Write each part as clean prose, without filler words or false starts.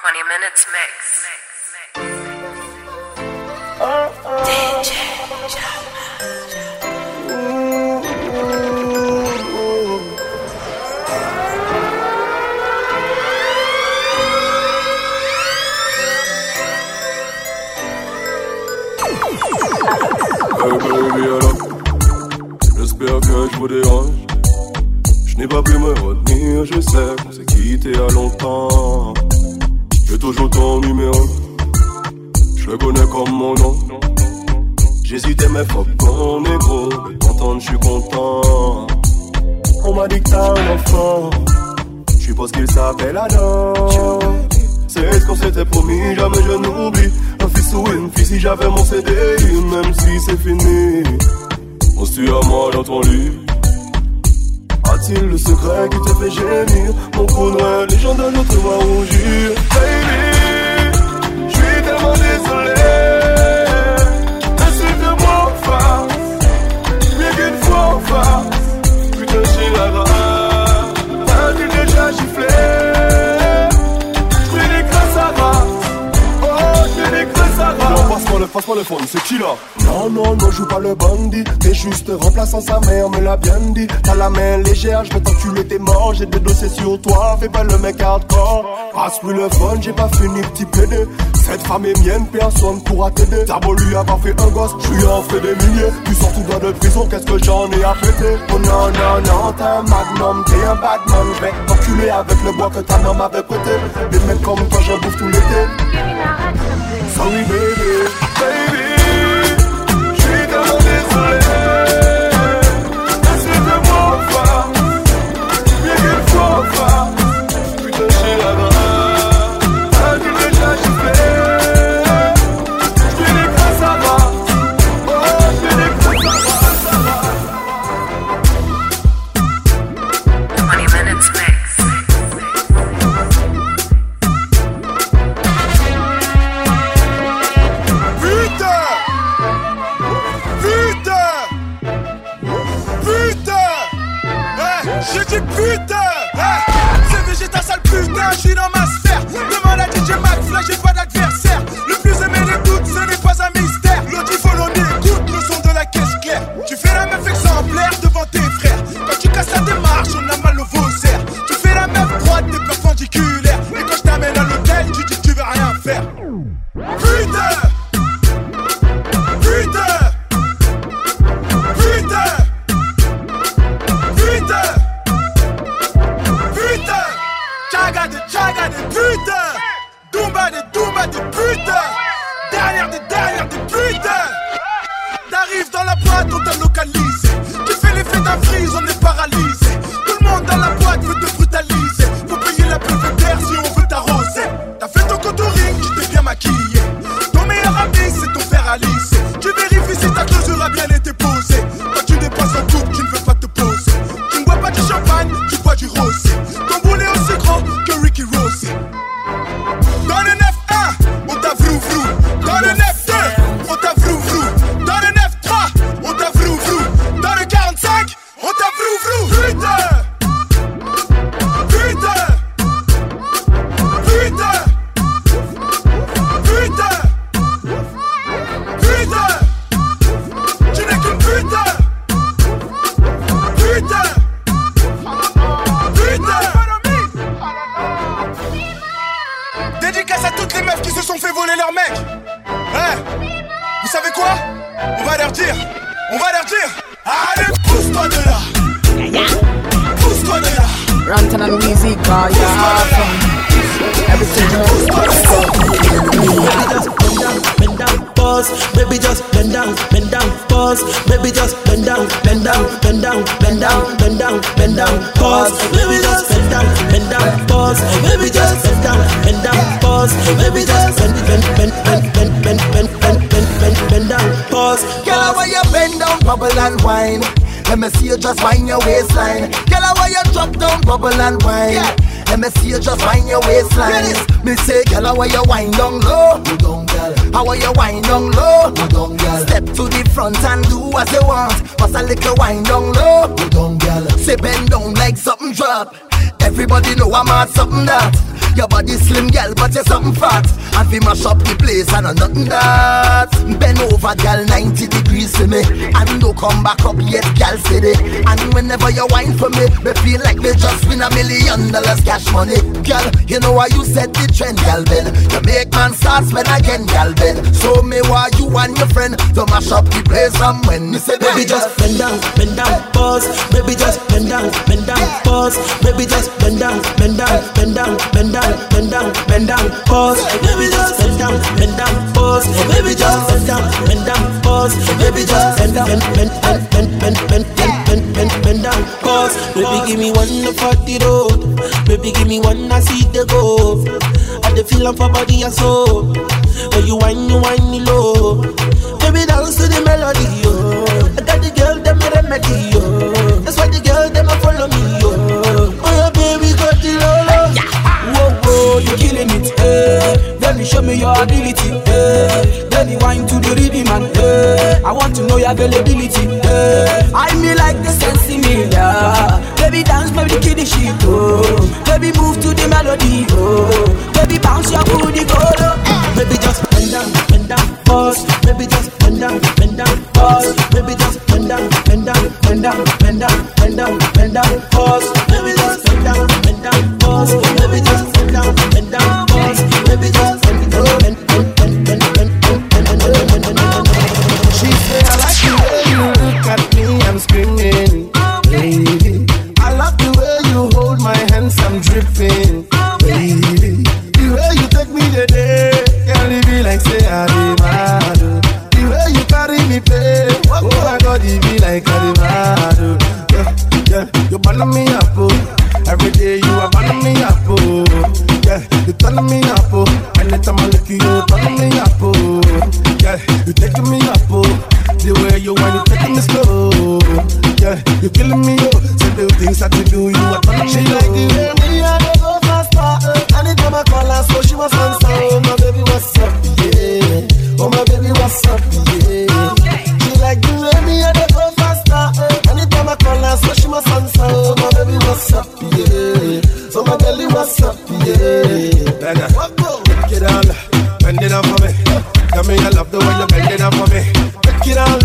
20 minutes mix. Hey baby, я рад. Раз бегать в вариант. Je n'ai pas pu me retenir, je sais qu'on s'est quitté à longtemps. J'ai toujours ton numéro, je le connais comme mon nom. J'hésitais mais fuck mon négro, de t'entendre je suis content. On m'a dit que t'as un enfant, je suppose qu'il s'appelle Annan. C'est ce qu'on s'était promis, jamais je n'oublie. Un fils ou une fille si j'avais mon CDI, même si c'est fini. On se tue à mort dans ton lit. A-t-il le secret qui te fait gémir? Mon coup noir, les gens de l'autre voient rougir. Baby, je suis tellement désolé. Insulte-moi en face, bien qu'une fois en face. Putain, j'ai la rage. T'as-tu déjà giflé? Je fais des creux, ça va. Oh, je fais des creux, ça va. Non, passe-moi le fond, c'est qui là? Non, joue pas le bandit. T'es juste remplaçant, sa mère me l'a bien dit. T'as la main légère, je vais t'enculer, t'es mort. J'ai des dossiers sur toi, fais pas le mec hardcore. Passe plus le fun, j'ai pas fini petit pédé. Cette femme est mienne, personne pourra t'aider. T'as beau lui avoir fait un gosse, j'lui en fais des milliers. Tu sors tout droit de prison, qu'est-ce que j'en ai à péter? Oh non, t'es un magnum, t'es un badman. J'vais t'enculer avec le bois que ta maman m'avait prêté. Des mecs comme toi, j'en bouffe tout l'été. Sorry baby, baby. J'ai dit putain, c'est végé ta sale putain, j'suis dans ma sphère. Demande à DJ Max, là j'ai pas d'adversaire. Le plus aimé de toutes, ce n'est pas un mystère. L'autre il faut l'on écoute, le son de la caisse claire. Tu fais la meuf exemplaire devant tes frères. Quand tu casses ta démarche, on a mal au faussaire. Tu fais la meuf droite, t'es perpendiculaire. Et quand je t'amène à l'hôtel, tu dis que tu vas rien faire. Chaga des putains, Dumba des putains, derrière des putains. T'arrives dans la boîte, on t'a localisé. Tu fais l'effet d'un freeze, on est paralysé. Tout le monde dans la boîte veut te brutaliser. Faut payer la belvédère si on veut t'arroser. T'as fait ton contouring, tu t'es bien maquillé. Ton meilleur ami, c'est ton père Alice. Tu vérifies si ta clôture a bien été posée. Quand tu dépasses un couple, tu ne veux pas te poser. Tu ne bois pas du champagne, tu bois du rosé. Ton boulet aussi grand que Ricky Rose. Dans le 9-1, on t'a vrou-vrou. Dans le 9-2, on t'a vrou-vrou. Dans le 9-3, on t'a vrou-vrou. Dans le 45, on t'a vrou-vrou. Putain, tu n'es qu'une putain. Dédicace à toutes les meufs qui se sont fait voler leur mec. Vous savez quoi? On va leur dire. Allez, pousse-toi de là. Pousse-toi de là. Ranting and music, oh yeah. Everything goes down. Bend down, pause. Baby, just bend down, pause. Baby, just bend down, pause. Baby, just bend down, pause. Baby, just bend down, pause. Baby, just bend down, pause. Girl, why you bend down, bubble and wine? Let me see you just wind your waistline. Girl, why you drop down, bubble and wine? Let me see you just wind your waistline. Me say, girl, why you wind down low? Go down, girl. How are you wind down low? Go down, girl. Step to the front and do as you want. Pass a little wind down low. Go down, girl. Say bend down like something drop. Everybody know I'm at something that. Your body slim, girl, but you're something fat. And we mash up the place and nothing that. Bend over, girl, 90 degrees to me. And don't come back up yet, girl, city. And whenever you whine for me, we feel like we just win $1 million cash money. Girl, you know why you set the trend, girl, Ben. You make man start spend again, girl, Ben. So me why you and your friend to mash up the place and when you say, baby, just bend down, pause. Baby, just bend down, pause. Baby, just bend down, bend down, bend down, bend down, bend down, bend down, pause. Baby, just bend down, pause. Baby, just bend down, pause. Baby, just bend down, bend down, pause. Baby, give me one for the road. Baby, give me one I see the go. I the feeling for body and soul. When you whine, you low. Baby, dance to the melody, yo. I got the girl, them a remedy, yo. That's why the girl, them a follow me, yo. Oh, yeah, baby, got the roller. Whoa, whoa, you killing it, eh. Let me show me your ability, eh. Let me wine to the rhythm, man, eh. I want to know your availability, eh. I me like the sensi miller. Baby, dance, baby, kill the shit, oh. Baby, move to the melody, oh. Baby, bounce your booty, go, oh. Baby, just bend down, pause. Baby, just bend down, pause. Baby, just bend down, bend down, bend down, bend down, bend down, bend down, pause. Baby, just bend down, pause. Baby, just bend down, pause. Baby, just bend down, bend. She said, I like the way you look at me, I'm screaming, baby. I love the way you hold my hands, I'm dripping, baby. The way you take me today, can it be like say I be mad? The way you carry me play, oh my God, it be like I be mad. Yeah, yeah, you burn me up, oh. Every day you are burning me up, oh. Yeah, you turn me up, oh. Anytime I look at you, turn me up, oh. Yeah, you taking me up, oh. The way you want, you taking me slow. Yeah, you killing me, oh. Simple things that you do, you are turning me. She like the way we are. Anytime I call her, so she was on sound. Oh my baby, what's up, yeah. Oh my baby, what's up, yeah. She like the way me and they go faster. Anytime I call her, so she was on sound. Oh my baby, what's up, yeah. Oh my belly, what's up, yeah. Bend it down, bend it down for me. Tell me you love the way you bend it down for me. Break it down,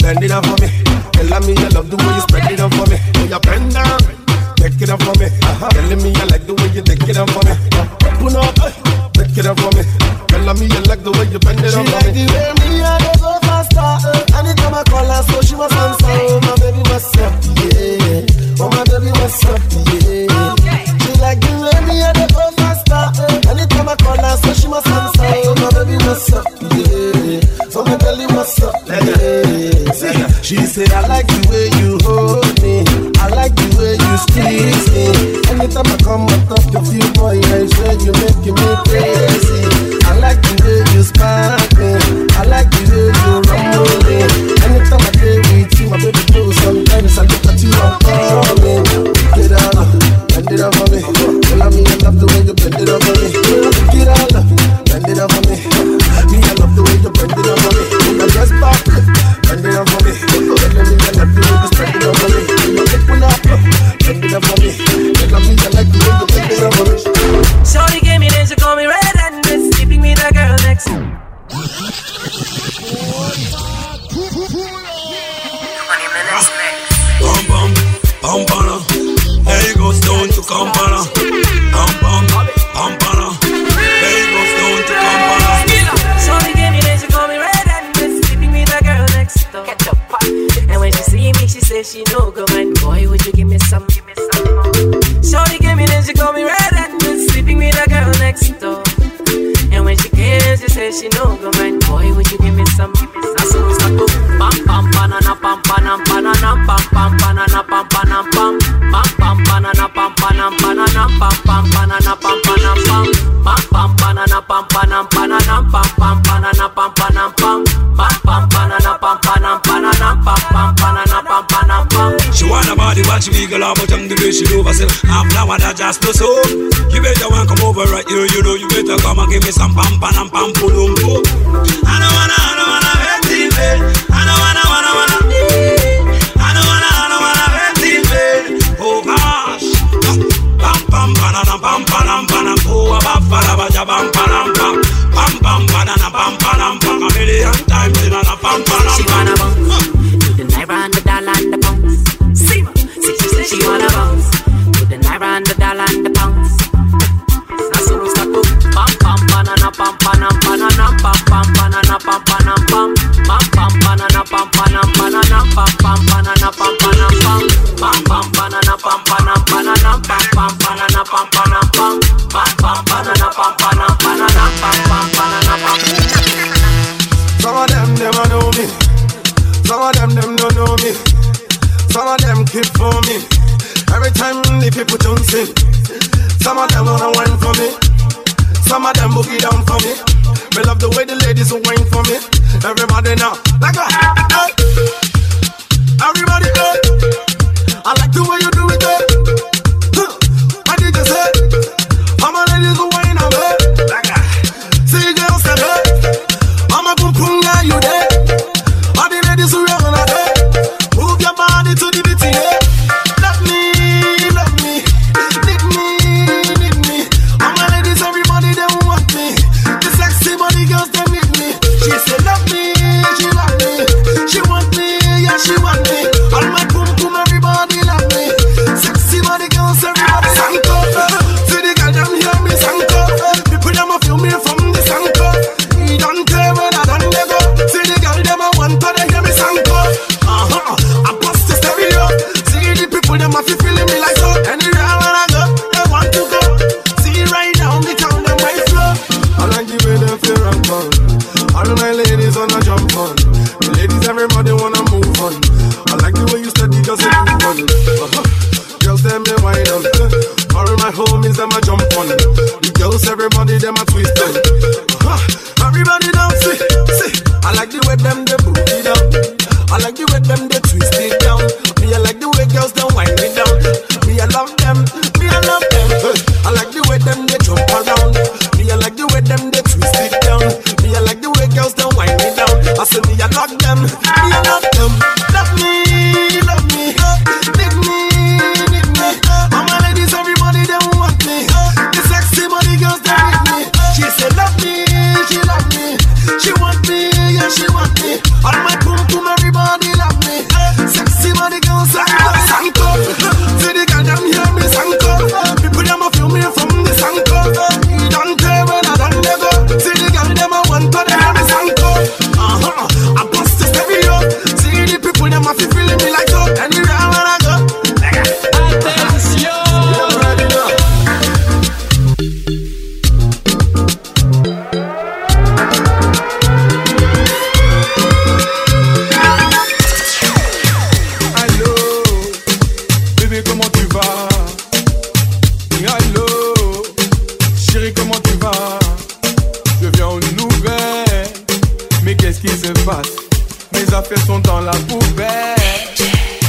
bend it down for me. Tell me you love the way you spread it down for me. Oh, you bend down. Take it up for me, telling me I like the way you take it up for me. Open up, take it up for me, telling me I like the way you bend it up for me. She like the way me and they go faster. Anytime I call her, so she must answer. Oh my baby, what's up, yeah. Oh my baby, what's up, yeah. She like the way me and they go faster. Anytime I call her, so she must answer. Oh my baby, what's up, yeah. So my belly, what's up, yeah. She said I like the way you hold me. I like the way you squeeze me. Anytime I come on top of you, boy, I swear you making me crazy. I like the way you spark me. I like the way you rumble me. Anytime I play with you, my baby goes. Sometimes I look at you and call me. Get out, bend it up for me. Tell me I love the way you bend it up for me. Get out, bend it up for me. Me I love the way you bend it up for me. I just pop, bend it up for me. Tell me I love the way you spread it up for me. Shorty gave me then she called me red and it's keeping me the girl next. Bum bum, bum bana. There you go, stone to Kampala. Bum bum, bum bana. There you go, stone to Kampala. Shorty gave me then she called me red and it's keeping me the girl next door. And when she see me, she say she no go man. Boy, would you give me some? Shorty gave me then she called me red and been sleeping with a girl next door. And when she came in, she said she no go man. Boy, would you give me some? I said we start to pam pam banana pam pam banana pam pam banana pam pam pam pam banana pam pam banana pam pam banana pam pam pam pam banana pam pam banana pam pam banana pam pam pam pam banana pam pam banana pam pam banana pam. She wanna body watch me girl, but I'm the way she do herself. I'm now what I just do so. You better want come over right here, you know you better come and give me some. Pam pam pam pulumbo. I don't wanna hurt you, babe. I don't wanna hurt you, babe. Oh gosh. Pam pam pam pam pam pam pam. Oh, panam panam pam pam panam pam panam pam pam pam panam pam panam panam pam pam panam pam panam pam pam pam panam pam panam panam pam pam panam pam panam pam pam panam pam panam panam pam pam panam pam. Some of them don't know me. Some of them don't know me. Some of them keep for me. Every time the people don't sing. Some of them wanna wine for me. Some of them boogie down for me. We love the way the ladies wine for me. Everybody now, like a hey. Everybody hey. I like the way you do it hey. I did just hey. All my ladies wine up hey. Like a see girls said hey. I'm a pum pum now you there. All the ladies who run out hey. Move your body to the beat hey. She want me, all my boom boom, everybody love me. Sexy body girls, everybody sank over. See the girl them hear me sank over. People them a feel me from the sank over. Don't care when I don't let go. See the girl them a want to they hear me sank over. I bust the stereo. See the people them a feel feeling me like so. Anywhere when I go, they want to go. See right down the town them way slow. I like the way them feel and fun. All my ladies on a jump on. Ladies, everybody wanna move on. I like the way you study, just a move on. Girls, them be wild on. All of my homies, them a jump on. The girls, everybody, them a twist on. Everybody down, see, see. I like the way them they move it down. I like the way them they twist it down. Me, I like the way girls them wind me down. Me, I love them. Me, I love them. I like the way them they jump around. Me, I like the way them they twist it down. Me, I like the way girls them wind me down. I say me, I love them, me, I love them. Love me, need me, need me. All my ladies, everybody, they want me. The sexy body girls, they need me. She said, love me, she love me. She want me, yeah, she want me. All my boom boom, everybody love me. Sexy body girls, I love Sanko. See the girl, them hear me, Sanko. People, them a feel me from the Sanko. Don't care when I don't never. See the girl, them a want to they hear me, Sanko. I bust the stereo. See the people, them have to feeling me like so. Anywhere I wanna go. Attention. Allô, bébé, comment tu vas? Allô, chérie, comment tu vas? Je viens aux nouvelles. Mais qu'est-ce qui se passe? Mes affaires sont dans la poubelle.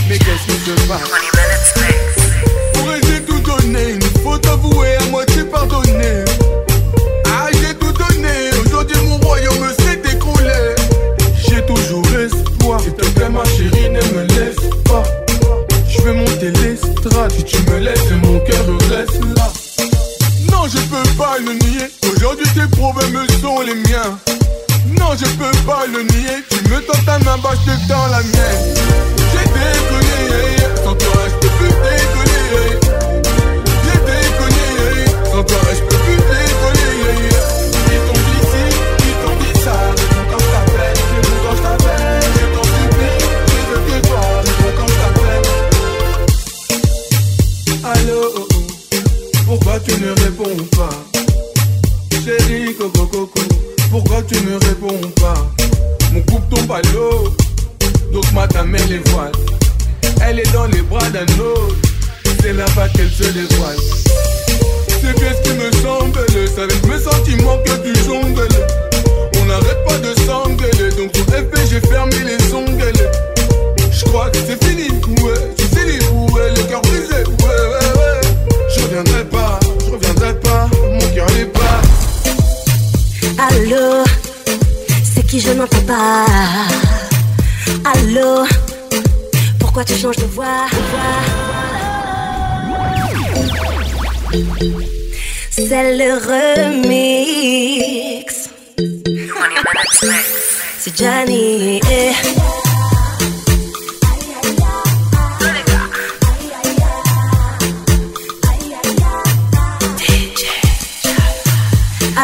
Mais qu'est-ce qui se passe? Pourrais j'ai tout donné, faut t'avouer à moitié pardonné. Ah, j'ai tout donné, aujourd'hui mon royaume s'est écroulé. J'ai toujours espoir, s'il te plaît ma chérie ne me laisse pas. Je veux monter l'estrade, si tu me laisses mon cœur reste là. Non je peux pas le nier, aujourd'hui tes problèmes sont les miens. Non, je peux pas le nier. Tu me tentes à ma bâche dans la mienne. J'ai déconné, sans toi je peux plus déconner. J'ai déconné, sans toi je peux plus déconner. Ils tombent ici, ils tombent ça. Quand je t'appelle, c'est bon quand je t'appelle. Je t'en supplie, je veux que toi. C'est bon quand je t'appelle. Allô, oh, oh. Pourquoi tu ne réponds pas? Chérie, coco, coco. Pourquoi tu ne réponds pas? Mon couple tombe à l'eau. Donc madame met les voiles. Elle est dans les bras d'un autre. C'est là-bas qu'elle se dévoile. C'est bien ce qui me semble. C'est avec mes sentiments que tu jongles. On n'arrête pas de s'engueuler. Donc pour effet j'ai fermé les ongles. Je crois que c'est fini, ouais. Tu sais les ouais, le cœur brisé, ouais, ouais, ouais. Je reviendrai pas, mon cœur n'est pas. Allô, c'est qui je n'entends pas. Allô, pourquoi tu changes de voix? C'est le remix. C'est Johnny et...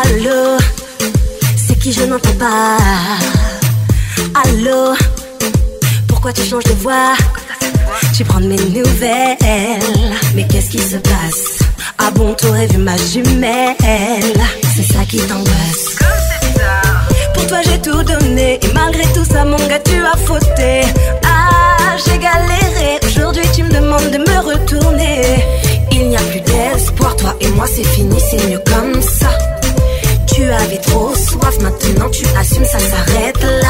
Allô, si je n'entends pas? Allô, pourquoi tu changes de voix? Tu prends de mes nouvelles, mais qu'est-ce qui se passe? Ah bon, t'aurais vu ma jumelle? C'est ça qui t'angoisse. Pour toi j'ai tout donné, et malgré tout ça mon gars tu as fauté. Ah, j'ai galéré, aujourd'hui tu me demandes de me retourner. Il n'y a plus d'espoir, toi et moi c'est fini, c'est mieux comme ça. Tu avais trop soif, maintenant tu assumes, ça s'arrête là.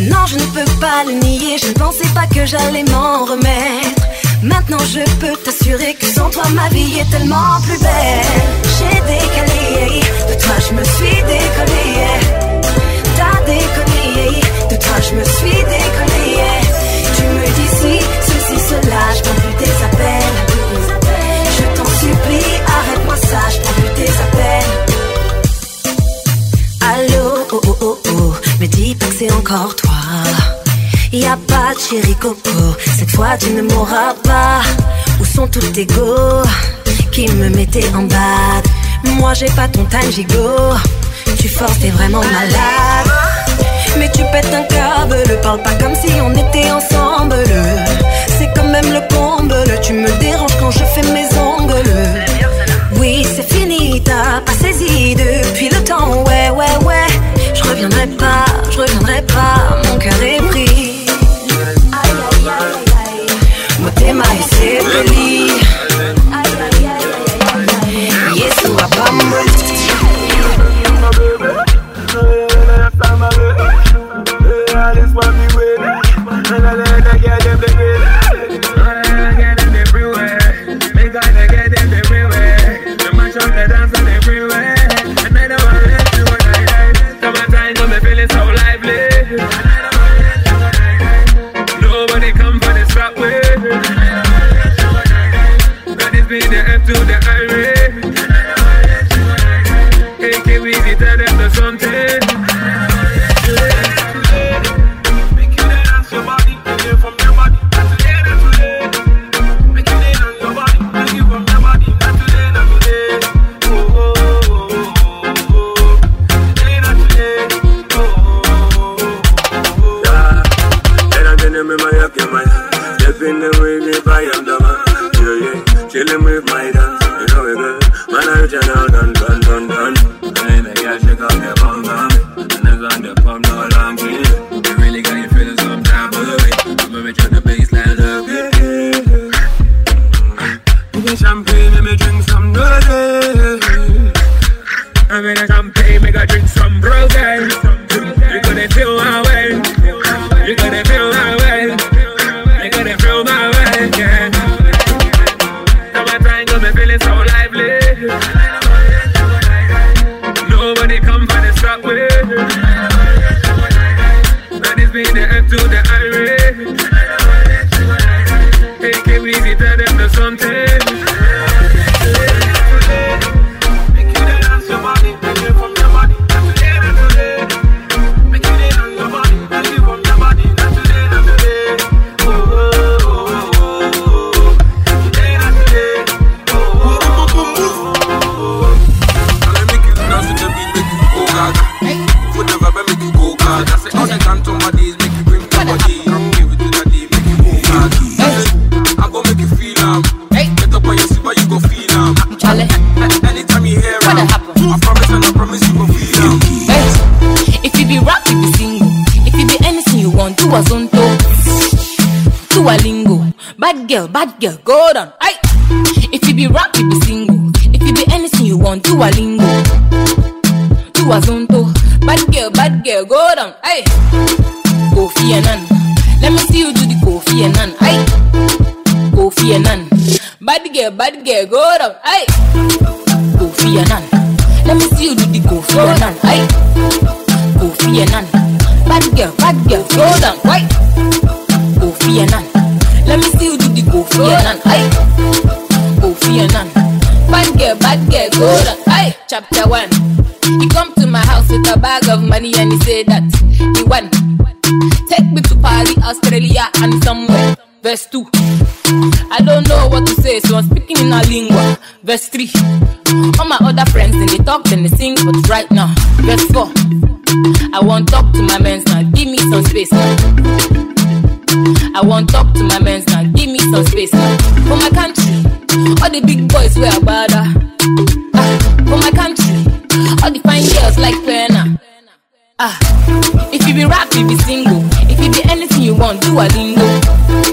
Non, je ne peux pas le nier, je ne pensais pas que j'allais m'en remettre. Maintenant je peux t'assurer que sans toi ma vie est tellement plus belle. J'ai décalé, de toi je me suis décollée. T'as déconné, de toi je me suis décollée. Tu me dis si, ceci, cela, je prends plus tes appels. Je t'en supplie, arrête-moi ça, je prends plus tes appels. Allô, oh oh oh oh, mais dis pas que c'est encore toi. Y'a pas de chéri coco, cette fois tu ne mourras pas. Où sont tous tes go qui me mettaient en bad? Moi j'ai pas ton time gigo, tu forces, t'es vraiment malade. Mais tu pètes un câble, parle pas comme si on était ensemble. C'est quand même le comble, tu me déranges quand je fais mes ongles. Oui, c'est fini, t'as pas saisi depuis le temps, ouais, ouais, ouais. Je reviendrai pas, mon cœur est pris. Aïe, aïe, aïe, aïe. Moi, t'es maïs, c'est poli. Aïe, aïe, aïe, aïe, aïe. Yes, ou à pas me. Bad girl, go down. Aye. If you be rap, you be single. If you be anything you want, do a lingo, do a zonto. Bad girl, go down. Aye. Kofi Annan, let me see you do the Kofi Annan. Aye. Kofi Annan, bad girl, go down. Aye. Kofi Annan, let me see you do the Kofi Annan. Aye. Kofi Annan, bad girl, go down. Aye. Kofi Annan. Let me see you do the Kofi Annan, aye. Kofi Annan, bad girl, go down, aye. Chapter 1. He come to my house with a bag of money and he say that he won. Take me to Paris, Australia and somewhere. Verse 2. I don't know what to say, so I'm speaking in a lingua. Verse 3. All my other friends, and they talk, then they sing, but right now. Verse 4. I won't talk to my men's now, give me some space now. I won't talk to my men's now, give me some space now. For my country, all the big boys wear a bada. For my country, all the fine girls like Penna. If you be rap, you be single. If you be anything you want, do a lingo.